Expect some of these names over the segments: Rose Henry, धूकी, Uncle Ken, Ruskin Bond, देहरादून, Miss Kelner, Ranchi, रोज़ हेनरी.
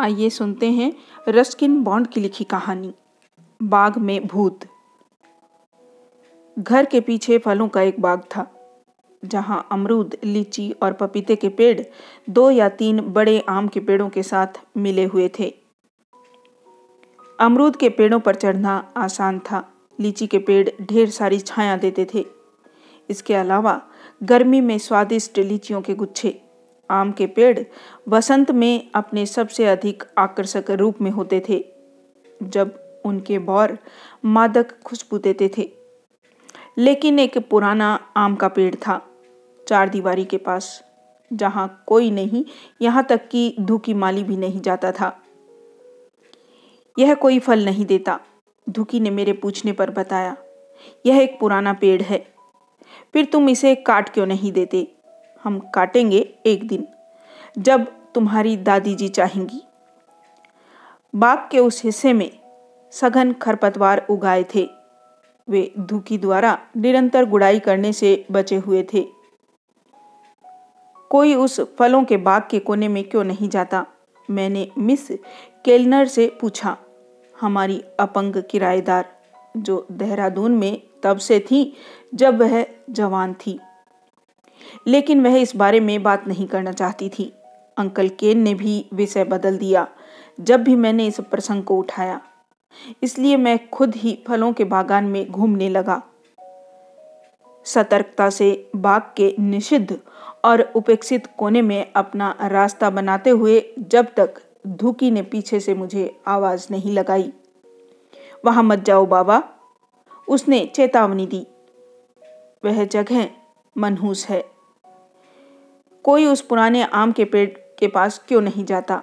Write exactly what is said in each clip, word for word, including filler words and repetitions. आइए सुनते हैं रस्किन बॉन्ड की लिखी कहानी बाग में भूत। घर के पीछे फलों का एक बाग था जहां अमरूद, लीची और पपीते के पेड़ दो या तीन बड़े आम के पेड़ों के साथ मिले हुए थे। अमरूद के पेड़ों पर चढ़ना आसान था, लीची के पेड़ ढेर सारी छाया देते थे। इसके अलावा गर्मी में स्वादिष्ट लीचियों के गुच्छे, आम के पेड़ वसंत में अपने सबसे अधिक आकर्षक रूप में होते थे जब उनके बौर मादक खुशबू देते थे। लेकिन एक पुराना आम का पेड़ था चार दीवारी के पास, जहां कोई नहीं, यहां तक कि धूकी माली भी नहीं जाता था। यह कोई फल नहीं देता, धूकी ने मेरे पूछने पर बताया। यह एक पुराना पेड़ है, फिर तुम इसे काट क्यों नहीं देते? हम काटेंगे एक दिन, जब तुम्हारी दादी जी चाहेंगी। बाग के उस हिस्से में सघन खरपतवार उगाए थे, वे धूकी द्वारा निरंतर गुड़ाई करने से बचे हुए थे। कोई उस फलों के बाग के कोने में क्यों नहीं जाता? मैंने मिस केलनर से पूछा, हमारी अपंग किराएदार जो देहरादून में तब से थी जब वह जवान थी। लेकिन वह इस बारे में बात नहीं करना चाहती थी। अंकल केन ने भी विषय बदल दिया जब भी मैंने इस प्रसंग को उठाया, इसलिए मैं खुद ही फलों के बागान में घूमने लगा। सतर्कता से बाग के निषिद्ध और उपेक्षित कोने में अपना रास्ता बनाते हुए जब तक धूकी ने पीछे से मुझे आवाज नहीं लगाई। वहां मत जाओ बाबा, उसने चेतावनी दी, वह जगह मनहूस है। कोई उस पुराने आम के पेड़ के पास क्यों नहीं जाता?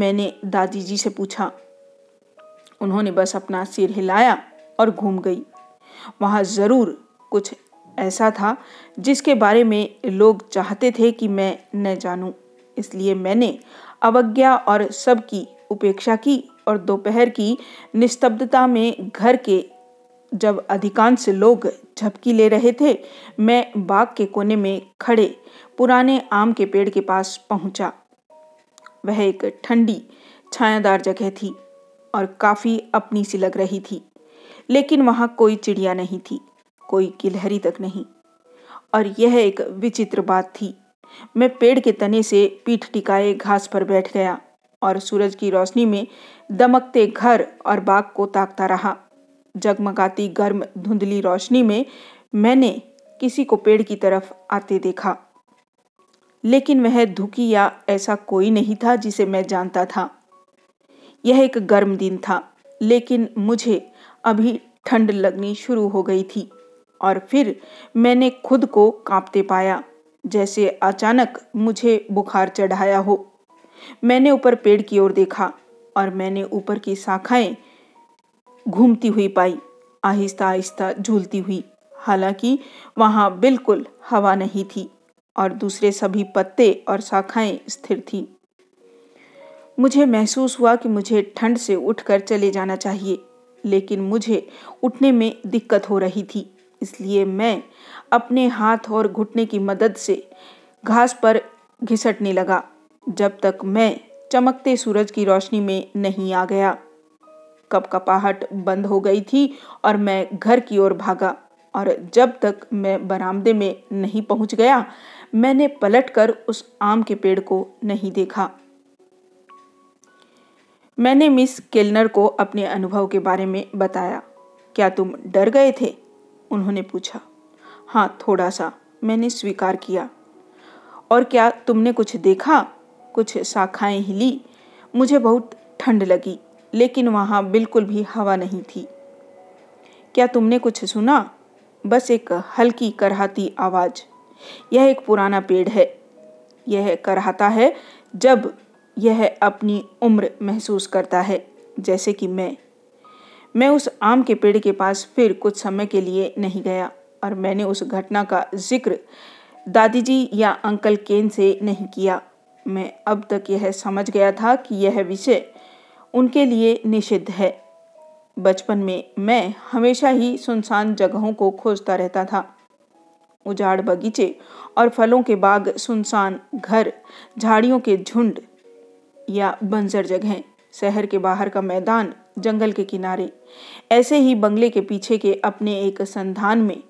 मैंने दादी जी से पूछा। उन्होंने बस अपना सिर हिलाया और घूम गई। वहाँ ज़रूर कुछ ऐसा था जिसके बारे में लोग चाहते थे कि मैं न जानूं, इसलिए मैंने अवज्ञा और सबकी उपेक्षा की और दोपहर की निस्तब्धता में, घर के जब अधिकांश लोग झपकी ले रहे थे, मैं बाग के कोने में खड़े पुराने आम के पेड़ के पास पहुंचा। वह एक ठंडी छायादार जगह थी और काफ़ी अपनी सी लग रही थी, लेकिन वहाँ कोई चिड़िया नहीं थी, कोई गिलहरी तक नहीं। और यह एक विचित्र बात थी, मैं पेड़ के तने से पीठ टिकाए घास पर बैठ गया और सूरज की रोशनी में दमकते घर और बाग को ताकता रहा। जगमगाती गर्म धुंधली रोशनी में मैंने किसी को पेड़ की तरफ आते देखा, लेकिन वह धूकी या ऐसा कोई नहीं था जिसे मैं जानता था। यह एक गर्म दिन था, लेकिन मुझे अभी ठंड लगनी शुरू हो गई थी और फिर मैंने खुद को कांपते पाया जैसे अचानक मुझे बुखार चढ़ाया हो। मैंने ऊपर पेड़ की ओर देखा और मैंने ऊपर की शाखाएं घूमती हुई पाई, आहिस्ता आहिस्ता झूलती हुई। हालांकि वहाँ बिल्कुल हवा नहीं थी और दूसरे सभी पत्ते और शाखाएं स्थिर थीं। मुझे महसूस हुआ कि मुझे ठंड से उठकर चले जाना चाहिए, लेकिन मुझे उठने में दिक्कत हो रही थी, इसलिए मैं अपने हाथ और घुटने की मदद से घास पर घिसटने लगा जब तक मैं चमकते सूरज की रोशनी में नहीं आ गया। कपकपाहट बंद हो गई थी और मैं घर की ओर भागा और जब तक मैं बरामदे में नहीं पहुंच गया, मैंने पलटकर उस आम के पेड़ को नहीं देखा। मैंने मिस केलनर को अपने अनुभव के बारे में बताया। क्या तुम डर गए थे? उन्होंने पूछा। हाँ, थोड़ा सा, मैंने स्वीकार किया। और क्या तुमने कुछ देखा? कुछ शाखाएं हिली। मुझे बहुत ठंड लगी, लेकिन वहाँ बिल्कुल भी हवा नहीं थी। क्या तुमने कुछ सुना? बस एक हल्की करहाती आवाज़। यह एक पुराना पेड़ है, यह करहाता है जब यह अपनी उम्र महसूस करता है, जैसे कि मैं। मैं उस आम के पेड़ के पास फिर कुछ समय के लिए नहीं गया और मैंने उस घटना का जिक्र दादी जी या अंकल केन से नहीं किया। मैं अब तक यह समझ गया था कि यह विषय उनके लिए निषिद्ध है। बचपन में मैं हमेशा ही सुनसान जगहों को खोजता रहता था। उजाड़ बगीचे और फलों के बाग, सुनसान घर, झाड़ियों के झुंड, या बंजर जगहें, शहर के बाहर का मैदान, जंगल के किनारे, ऐसे ही बंगले के पीछे के अपने एक संधान में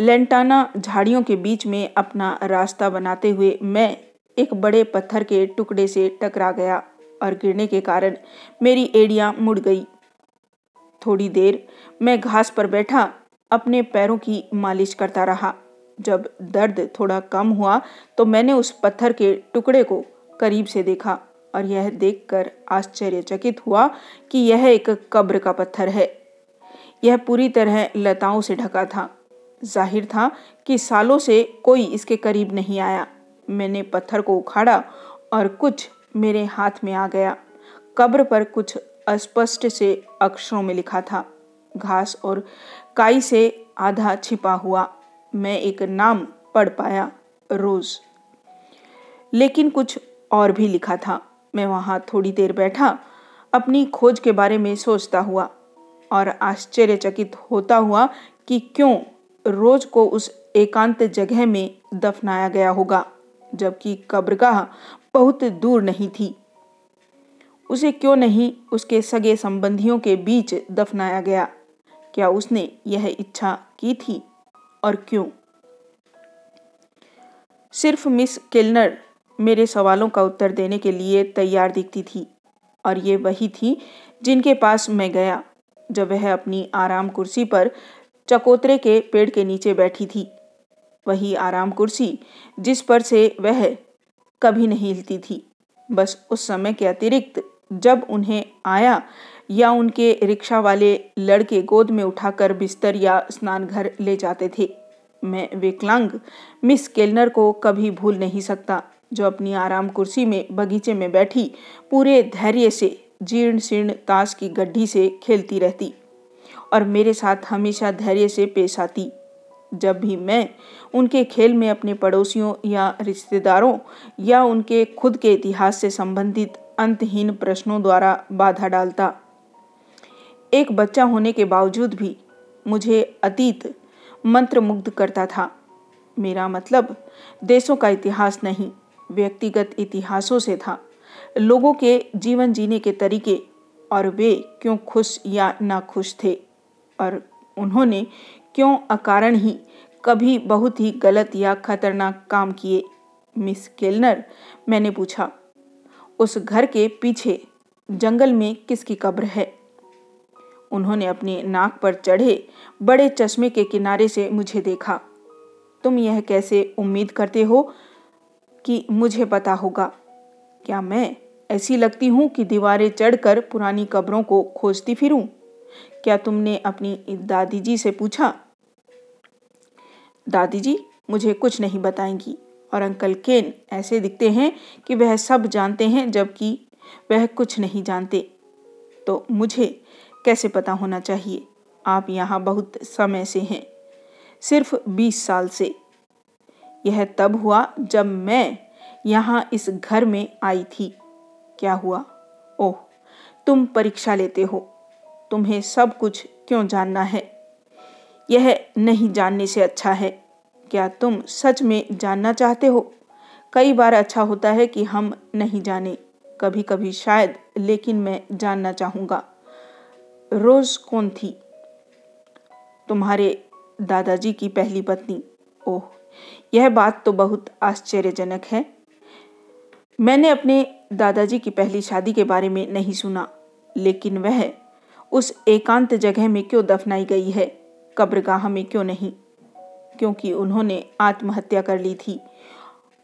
लेंटाना झाड़ियों के बीच में अपना रास्ता बनाते हुए मैं एक बड़े पत्थर के टुकड़े से टकरा गया और गिरने के कारण मेरी एड़ियां मुड़ गई। थोड़ी देर मैं घास पर बैठा अपने पैरों की मालिश करता रहा। जब दर्द थोड़ा कम हुआ तो मैंने उस पत्थर के टुकड़े को करीब से देखा और यह देखकर आश्चर्यचकित हुआ कि यह एक कब्र का पत्थर है। यह पूरी तरह लताओं से ढका था। जाहिर था कि सालों से कोई इसके करीब नहीं आया। मैंने पत्थर को उखाड़ा और कुछ मेरे हाथ में आ गया। कब्र पर कुछ अस्पष्ट से अक्षरों में लिखा था, घास और काई से आधा छिपा हुआ। मैं एक नाम पढ़ पाया, रोज, लेकिन कुछ और भी लिखा था। मैं वहाँ थोड़ी देर बैठा अपनी खोज के बारे में सोचता हुआ और आश्चर्यचकित होता हुआ कि क्यों रोज को उस एकांत जगह में दफनाया गया होगा, जबकि कब्रगाह बहुत दूर नहीं थी। उसे क्यों नहीं उसके सगे संबंधियों के बीच दफनाया गया? क्या उसने यह इच्छा की थी और क्यों? सिर्फ मिस केलनर मेरे सवालों का उत्तर देने के लिए तैयार दिखती थी और ये वही थी जिनके पास मैं गया जब वह अपनी आराम कुर्सी पर चकोतरे के पेड़ के नीचे बैठी थी। वही आराम कुर्सी जिस पर से वह कभी नहीं हिलती थी, बस उस समय के अतिरिक्त जब उन्हें आया या उनके रिक्शा वाले लड़के गोद में उठाकर बिस्तर या स्नान घर ले जाते थे। मैं विकलांग मिस केलनर को कभी भूल नहीं सकता, जो अपनी आराम कुर्सी में बगीचे में बैठी पूरे धैर्य से जीर्ण शीर्ण ताश की गड्ढी से खेलती रहती और मेरे साथ हमेशा धैर्य से पेश आती। जब भी मैं उनके खेल में अपने पड़ोसियों या रिश्तेदारों या उनके खुद के इतिहास से संबंधित अंतहीन प्रश्नों द्वारा बाधा डालता, एक बच्चा होने के बावजूद भी मुझे अतीत मंत्रमुग्ध करता था। मेरा मतलब देशों का इतिहास नहीं, व्यक्तिगत इतिहासों से था, लोगों के जीवन जीने के तरीके और वे क्यों खुश या नाखुश थे और उन्होंने क्यों अकारण ही कभी बहुत ही गलत या खतरनाक काम किए। मिस केलनर, मैंने पूछा, उस घर के पीछे जंगल में किसकी कब्र है? उन्होंने अपने नाक पर चढ़े बड़े चश्मे के किनारे से मुझे देखा। तुम यह कैसे उम्मीद करते हो कि मुझे पता होगा? क्या मैं ऐसी लगती हूँ कि दीवारें चढ़कर पुरानी कब्रों को खोजती फिरूं? क्या तुमने अपनी दादी जी से पूछा? दादी जी मुझे कुछ नहीं बताएंगी और अंकल केन ऐसे दिखते हैं कि वह सब जानते हैं जबकि वह कुछ नहीं जानते। तो मुझे कैसे पता होना चाहिए? आप यहाँ बहुत समय से हैं, सिर्फ बीस साल से। यह तब हुआ जब मैं यहाँ इस घर में आई थी। क्या हुआ? ओह, तुम परीक्षा लेते हो। तुम्हें सब कुछ क्यों जानना है? यह नहीं जानने से अच्छा है। क्या तुम सच में जानना चाहते हो? कई बार अच्छा होता है कि हम नहीं जाने, कभी कभी शायद, लेकिन मैं जानना चाहूँगा। रोज कौन थी? तुम्हारे दादाजी की पहली पत्नी। ओह, यह बात तो बहुत आश्चर्यजनक है। मैंने अपने दादाजी की पहली शादी के बारे में नहीं सुना, लेकिन वह उस एकांत जगह में क्यों दफनाई गई है, कब्रगाह में क्यों नहीं? क्योंकि उन्होंने आत्महत्या कर ली थी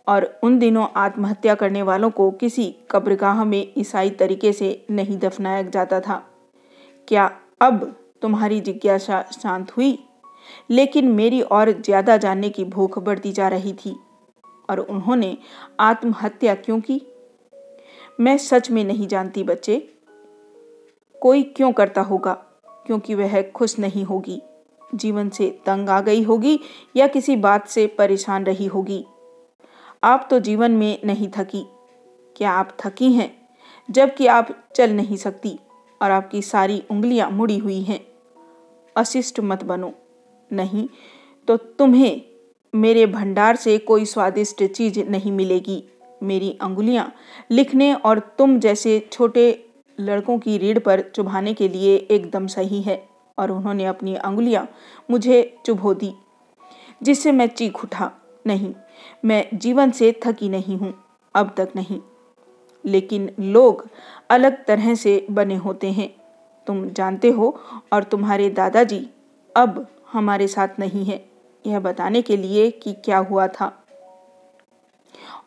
और उन दिनों आत्महत्या करने वालों को किसी कब्रगाह में ईसाई तरीके से नहीं दफनाया जाता था। क्या अब तुम्हारी जिज्ञासा शांत हुई? लेकिन मेरी और ज़्यादा जानने की भूख बढ़ती जा रही थी। और उन्होंने आत्महत्या क्यों की? मैं सच में नहीं जानती बच्चे। कोई क्यों करता होगा? क्योंकि वह खुश नहीं होगी, जीवन से तंग आ गई होगी या किसी बात से परेशान रही होगी। आप तो जीवन में नहीं थकी। क्या आप थकी हैं? जबकि आप चल नहीं सकती और आपकी सारी उंगलियां मुड़ी हुई हैं। अशिष्ट मत बनो, नहीं तो तुम्हें मेरे भंडार से कोई स्वादिष्ट चीज नहीं मिलेगी मेरी अंगुलियां लिखने और तुम जैसे छोटे लड़कों की रीढ़ पर चुभाने के लिए एकदम सही है। और उन्होंने अपनी अंगुलियां मुझे चुभो दी, जिससे मैं चीख उठा। नहीं, मैं जीवन से थकी नहीं हूँ, अब तक नहीं। लेकिन लोग अलग तरह से बने होते हैं, तुम जानते हो। और तुम्हारे दादाजी अब हमारे साथ नहीं है, यह बताने के लिए कि क्या हुआ था।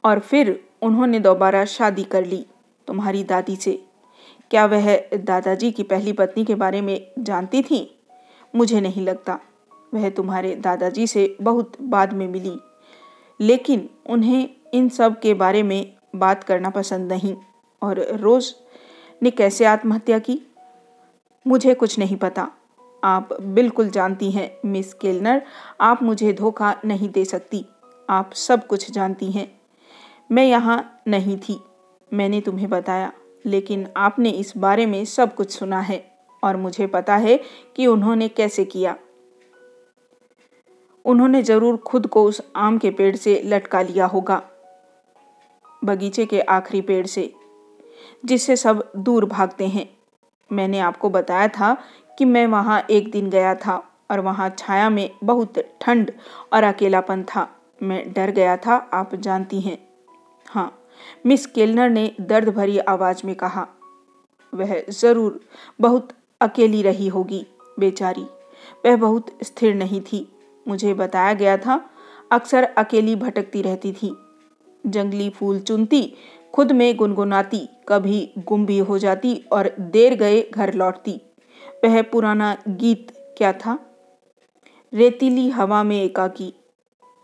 और फिर उन्होंने दोबारा शादी कर ली तुम्हारी दादी से। क्या वह दादाजी की पहली पत्नी के बारे में जानती थी? मुझे नहीं लगता। वह तुम्हारे दादाजी से बहुत बाद में मिली, लेकिन उन्हें इन सब के बारे में बात करना पसंद नहीं। और रोज़ ने कैसे आत्महत्या की? मुझे कुछ नहीं पता। आप बिल्कुल जानती हैं मिस केलनर, आप मुझे धोखा नहीं दे सकती। आप सब कुछ जानती हैं। मैं यहाँ नहीं थी, मैंने तुम्हें बताया, लेकिन आपने इस बारे में सब कुछ सुना है और मुझे पता है कि उन्होंने कैसे किया। उन्होंने ज़रूर खुद को उस आम के पेड़ से लटका लिया होगा, बगीचे के आखिरी पेड़ से, जिससे सब दूर भागते हैं। मैंने आपको बताया था कि मैं वहाँ एक दिन गया था और वहाँ छाया में बहुत ठंड और अकेलापन था। मैं डर गया था, आप जानती हैं। हाँ, मिस केलनर ने दर्द भरी आवाज़ में कहा। वह ज़रूर बहुत अकेली रही होगी, बेचारी। वह बहुत स्थिर नहीं थी, मुझे बताया गया था। अक्सर अकेली भटकती रहती थी, जंगली फूल चुनती, खुद में गुनगुनाती, कभी गुम भी हो जाती और देर गए घर लौटती। वह पुराना गीत क्या था, रेतीली हवा में एकाकी।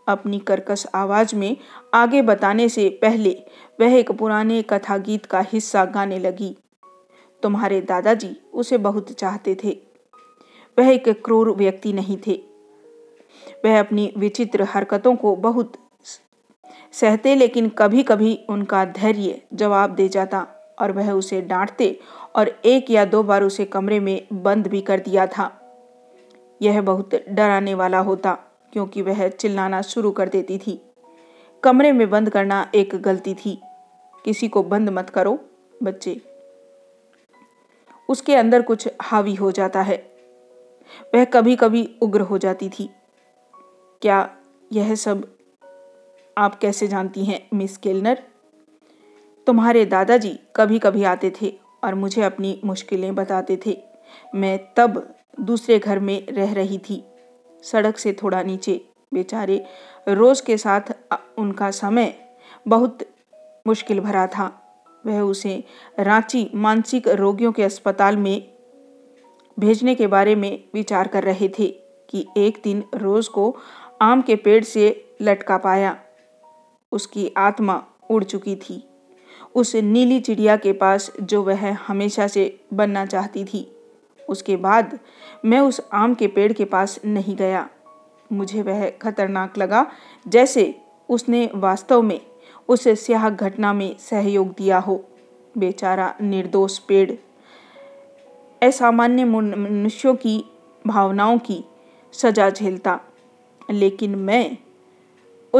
अपनी कर्कश आवाज़ में आगे बताने से पहले वह एक पुराने कथा गीत का हिस्सा गाने लगी। तुम्हारे दादाजी उसे बहुत चाहते थे। वह एक क्रूर व्यक्ति नहीं थे। वह अपनी विचित्र हरकतों को बहुत सहते, लेकिन कभी कभी उनका धैर्य जवाब दे जाता और वह उसे डांटते और एक या दो बार उसे कमरे में बंद भी कर दिया था। यह बहुत डराने वाला होता, क्योंकि वह चिल्लाना शुरू कर देती थी। कमरे में बंद करना एक गलती थी। किसी को बंद मत करो बच्चे, उसके अंदर कुछ हावी हो जाता है। वह कभी कभी उग्र हो जाती थी। क्या यह सब आप कैसे जानती हैं मिस केलनर? तुम्हारे दादाजी कभी कभी आते थे और मुझे अपनी मुश्किलें बताते थे। मैं तब दूसरे घर में रह रही थी, सड़क से थोड़ा नीचे। बेचारे रोज के साथ उनका समय बहुत मुश्किल भरा था। वह उसे रांची मानसिक रोगियों के अस्पताल में भेजने के बारे में विचार कर रहे थे कि एक दिन रोज को आम के पेड़ से लटका पाया। उसकी आत्मा उड़ चुकी थी उस नीली चिड़िया के पास जो वह हमेशा से बनना चाहती थी। उसके बाद मैं उस आम के पेड़ के पास नहीं गया। मुझे वह खतरनाक लगा, जैसे उसने वास्तव में उस स्याह घटना में सहयोग दिया हो। बेचारा निर्दोष पेड़ असामान्य मनुष्यों की भावनाओं की सजा झेलता। लेकिन मैं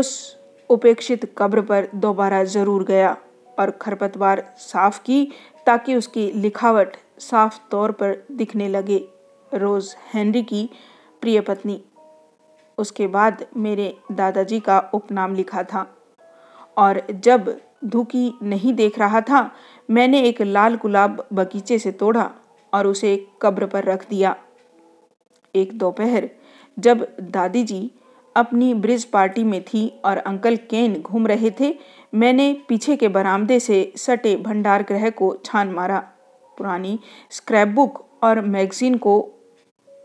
उस उपेक्षित कब्र पर दोबारा ज़रूर गया और खरपतवार साफ की ताकि उसकी लिखावट साफ तौर पर दिखने लगे। रोज़ हेनरी की प्रिय पत्नी। उसके बाद मेरे दादाजी का उपनाम लिखा था। और जब धुकी नहीं देख रहा था, मैंने एक लाल गुलाब बगीचे से तोड़ा और उसे कब्र पर रख दिया। एक दोपहर जब दादी जी अपनी ब्रिज पार्टी में थी और अंकल केन घूम रहे थे, मैंने पीछे के बरामदे से सटे भंडार गृह को छान मारा। पुरानी स्क्रैप बुक और मैगजीन को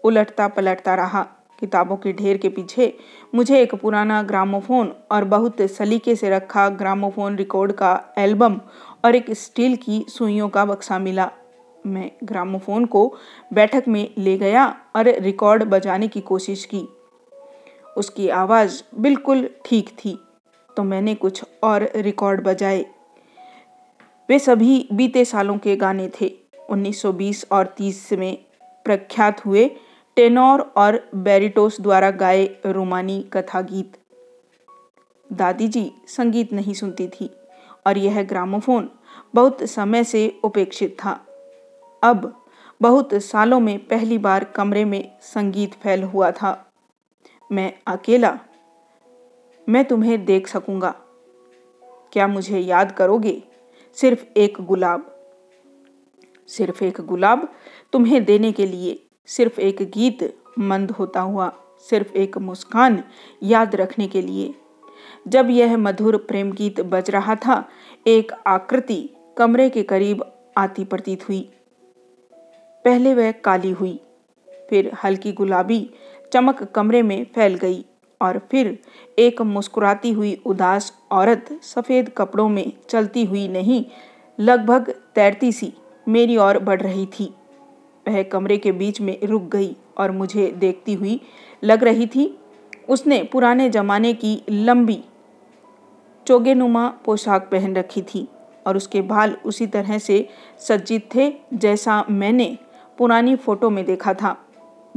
उलटता पलटता रहा। किताबों के ढेर के पीछे मुझे एक पुराना ग्रामोफोन और बहुत सलीके से रखा ग्रामोफोन रिकॉर्ड का एल्बम और एक स्टील की सुइयों का बक्सा मिला। मैं ग्रामोफोन को बैठक में ले गया और रिकॉर्ड बजाने की कोशिश की। उसकी आवाज़ बिल्कुल ठीक थी, तो मैंने कुछ और रिकॉर्ड बजाए। वे सभी बीते सालों के गाने थे। उन्नीस सौ बीस और तीस में प्रख्यात हुए टेनोर और बैरिटोस द्वारा गाए रोमानी कथा गीत। दादी जी संगीत नहीं सुनती थी और यह ग्रामोफोन बहुत समय से उपेक्षित था। अब बहुत सालों में पहली बार कमरे में संगीत फैल हुआ था। मैं अकेला। मैं तुम्हें देख सकूंगा। क्या मुझे याद करोगे? सिर्फ एक गुलाब, सिर्फ एक गुलाब तुम्हें देने के लिए, सिर्फ एक गीत मंद होता हुआ, सिर्फ एक मुस्कान याद रखने के लिए। जब यह मधुर प्रेम गीत बज रहा था, एक आकृति कमरे के करीब आती प्रतीत हुई। पहले वह काली हुई, फिर हल्की गुलाबी चमक कमरे में फैल गई और फिर एक मुस्कुराती हुई उदास औरत सफ़ेद कपड़ों में चलती हुई नहीं, लगभग तैरती सी मेरी ओर बढ़ रही थी। वह कमरे के बीच में रुक गई और मुझे देखती हुई लग रही थी। उसने पुराने जमाने की लंबी चोगेनुमा पोशाक पहन रखी थी और उसके बाल उसी तरह से सज्जित थे जैसा मैंने पुरानी फोटो में देखा था।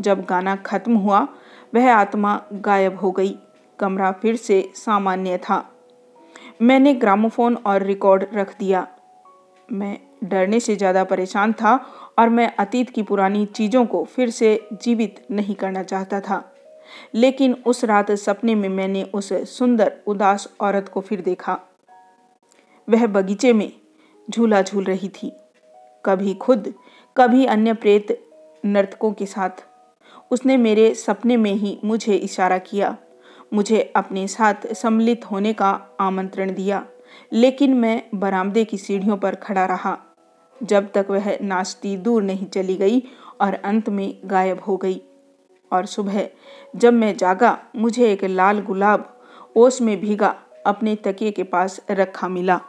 जब गाना खत्म हुआ, वह आत्मा गायब हो गई। कमरा फिर से सामान्य था। मैंने ग्रामोफोन और रिकॉर्ड रख दिया। मैं डरने से ज़्यादा परेशान था और मैं अतीत की पुरानी चीज़ों को फिर से जीवित नहीं करना चाहता था। लेकिन उस रात सपने में मैंने उस सुंदर उदास औरत को फिर देखा। वह बगीचे में झूला झूल रही थी, कभी खुद, कभी अन्य प्रेत नर्तकों के साथ। उसने मेरे सपने में ही मुझे इशारा किया, मुझे अपने साथ सम्मिलित होने का आमंत्रण दिया। लेकिन मैं बरामदे की सीढ़ियों पर खड़ा रहा जब तक वह नाचती दूर नहीं चली गई और अंत में गायब हो गई। और सुबह जब मैं जागा, मुझे एक लाल गुलाब ओस में भीगा अपने तकिए के पास रखा मिला।